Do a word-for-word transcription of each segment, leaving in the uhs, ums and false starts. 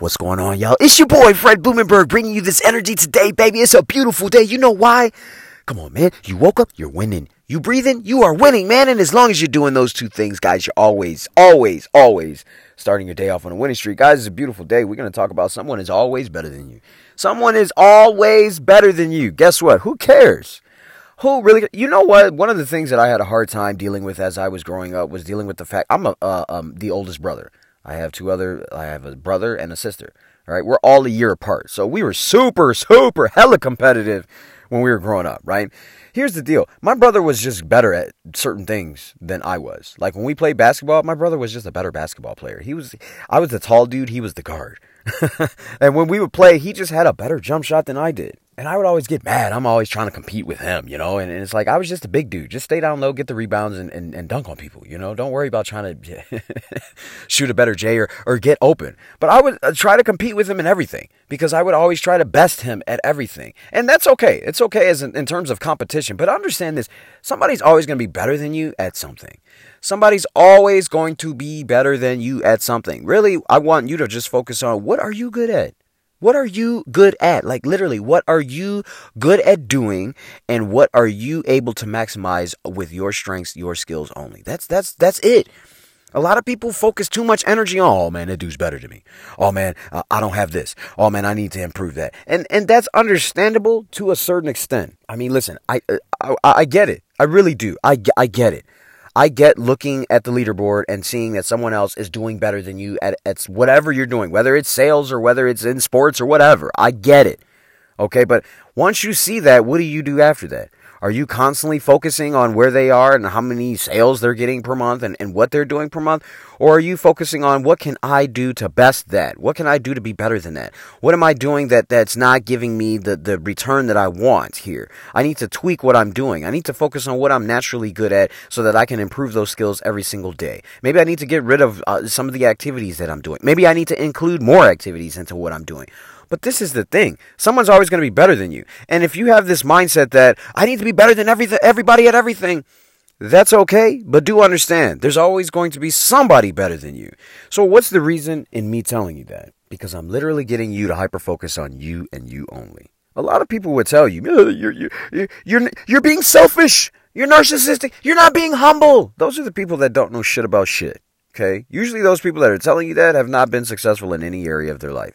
What's going on, y'all? It's your boy, Fred Blumenberg, bringing you this energy today, baby. It's a beautiful day. You know why? Come on, man. You woke up, you're winning. You breathing, you are winning, man. And as long as you're doing those two things, guys, you're always, always, always starting your day off on a winning streak. Guys, it's a beautiful day. We're going to talk about someone is always better than you. Someone is always better than you. Guess what? Who cares? Who really, you know what? One of the things that I had a hard time dealing with as I was growing up was dealing with the fact I'm a, uh, um, the oldest brother. I have two other, I have a brother and a sister, all right? We're all a year apart. So we were super, super hella competitive when we were growing up, right? Here's the deal. My brother was just better at certain things than I was. Like when we played basketball, my brother was just a better basketball player. He was, I was the tall dude. He was the guard. And when we would play, he just had a better jump shot than I did. And I would always get mad. I'm always trying to compete with him, you know? And, and it's like, I was just a big dude. Just stay down low, get the rebounds, and, and, and dunk on people, you know? Don't worry about trying to shoot a better J or, or get open. But I would try to compete with him in everything because I would always try to best him at everything. And that's okay. It's okay as in, in terms of competition. But understand this. Somebody's always going to be better than you at something. Somebody's always going to be better than you at something. Really, I want you to just focus on what are you good at? What are you good at? Like literally, what are you good at doing, and what are you able to maximize with your strengths, your skills only? That's that's that's it. A lot of people focus too much energy on, oh man, that dude's better than me. Oh man, uh, I don't have this. Oh man, I need to improve that. And and that's understandable to a certain extent. I mean, listen, I I, I get it. I really do. I I get it. I get looking at the leaderboard and seeing that someone else is doing better than you at, at whatever you're doing, whether it's sales or whether it's in sports or whatever. I get it. Okay, but once you see that, what do you do after that? Are you constantly focusing on where they are and how many sales they're getting per month and, and what they're doing per month? Or are you focusing on what can I do to best that? What can I do to be better than that? What am I doing that that's not giving me the, the return that I want here? I need to tweak what I'm doing. I need to focus on what I'm naturally good at so that I can improve those skills every single day. Maybe I need to get rid of uh, some of the activities that I'm doing. Maybe I need to include more activities into what I'm doing. But this is the thing. Someone's always going to be better than you. And if you have this mindset that I need to be better than every, everybody at everything, that's okay. But do understand, there's always going to be somebody better than you. So what's the reason in me telling you that? Because I'm literally getting you to hyper-focus on you and you only. A lot of people would tell you, oh, you're, you're, you're, you're, you're being selfish. You're narcissistic. You're not being humble. Those are the people that don't know shit about shit. Okay? Usually those people that are telling you that have not been successful in any area of their life.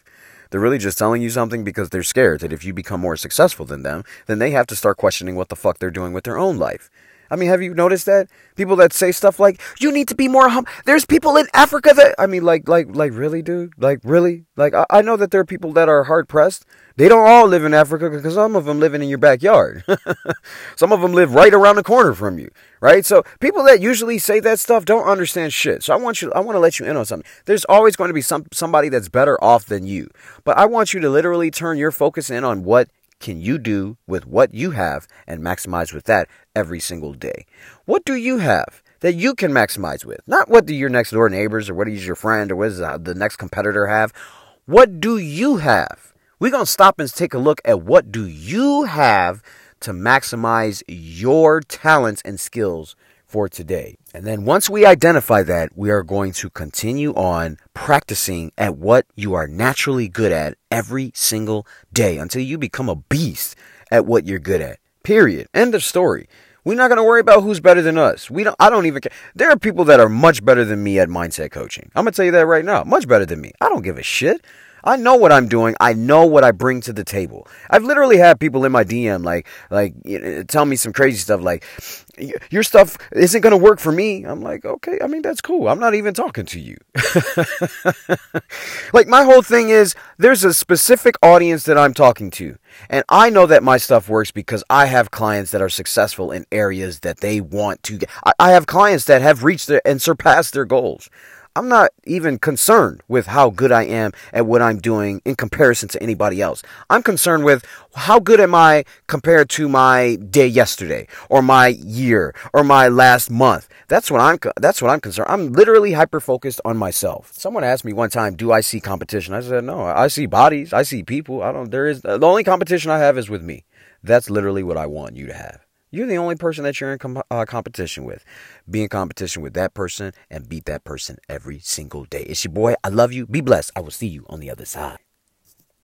They're really just telling you something because they're scared that if you become more successful than them, then they have to start questioning what the fuck they're doing with their own life. I mean, have you noticed that? People that say stuff like, you need to be more humble. There's people in Africa that, I mean, like, like, like, really, dude? Like, really? Like, I, I know that there are people that are hard-pressed. They don't all live in Africa because some of them live in your backyard. Some of them live right around the corner from you, right? So people that usually say that stuff don't understand shit. So I want you, I want to let you in on something. There's always going to be some somebody that's better off than you. But I want you to literally turn your focus in on what can you do with what you have and maximize with that every single day. What do you have that you can maximize with? Not what do your next door neighbors or what is your friend or what does the next competitor have? What do you have? We're going to stop and take a look at what do you have to maximize your talents and skills for today. And then once we identify that, we are going to continue on practicing at what you are naturally good at every single day until you become a beast at what you're good at. Period. End of story. We're not going to worry about who's better than us. We don't. I don't even care. There are people that are much better than me at mindset coaching. I'm going to tell you that right now. Much better than me. I don't give a shit. I know what I'm doing. I know what I bring to the table. I've literally had people in my D M like, like you know, tell me some crazy stuff like, your stuff isn't going to work for me. I'm like, okay, I mean, that's cool. I'm not even talking to you. Like my whole thing is there's a specific audience that I'm talking to. And I know that my stuff works because I have clients that are successful in areas that they want to get. I, I have clients that have reached their and surpassed their goals. I'm not even concerned with how good I am at what I'm doing in comparison to anybody else. I'm concerned with how good am I compared to my day yesterday or my year or my last month. That's what I'm, that's what I'm concerned. I'm literally hyper-focused on myself. Someone asked me one time, do I see competition? I said, no, I see bodies. I see people. I don't, there is, the only competition I have is with me. That's literally what I want you to have. You're the only person that you're in com- uh, competition with. Be in competition with that person and beat that person every single day. It's your boy. I love you. Be blessed. I will see you on the other side.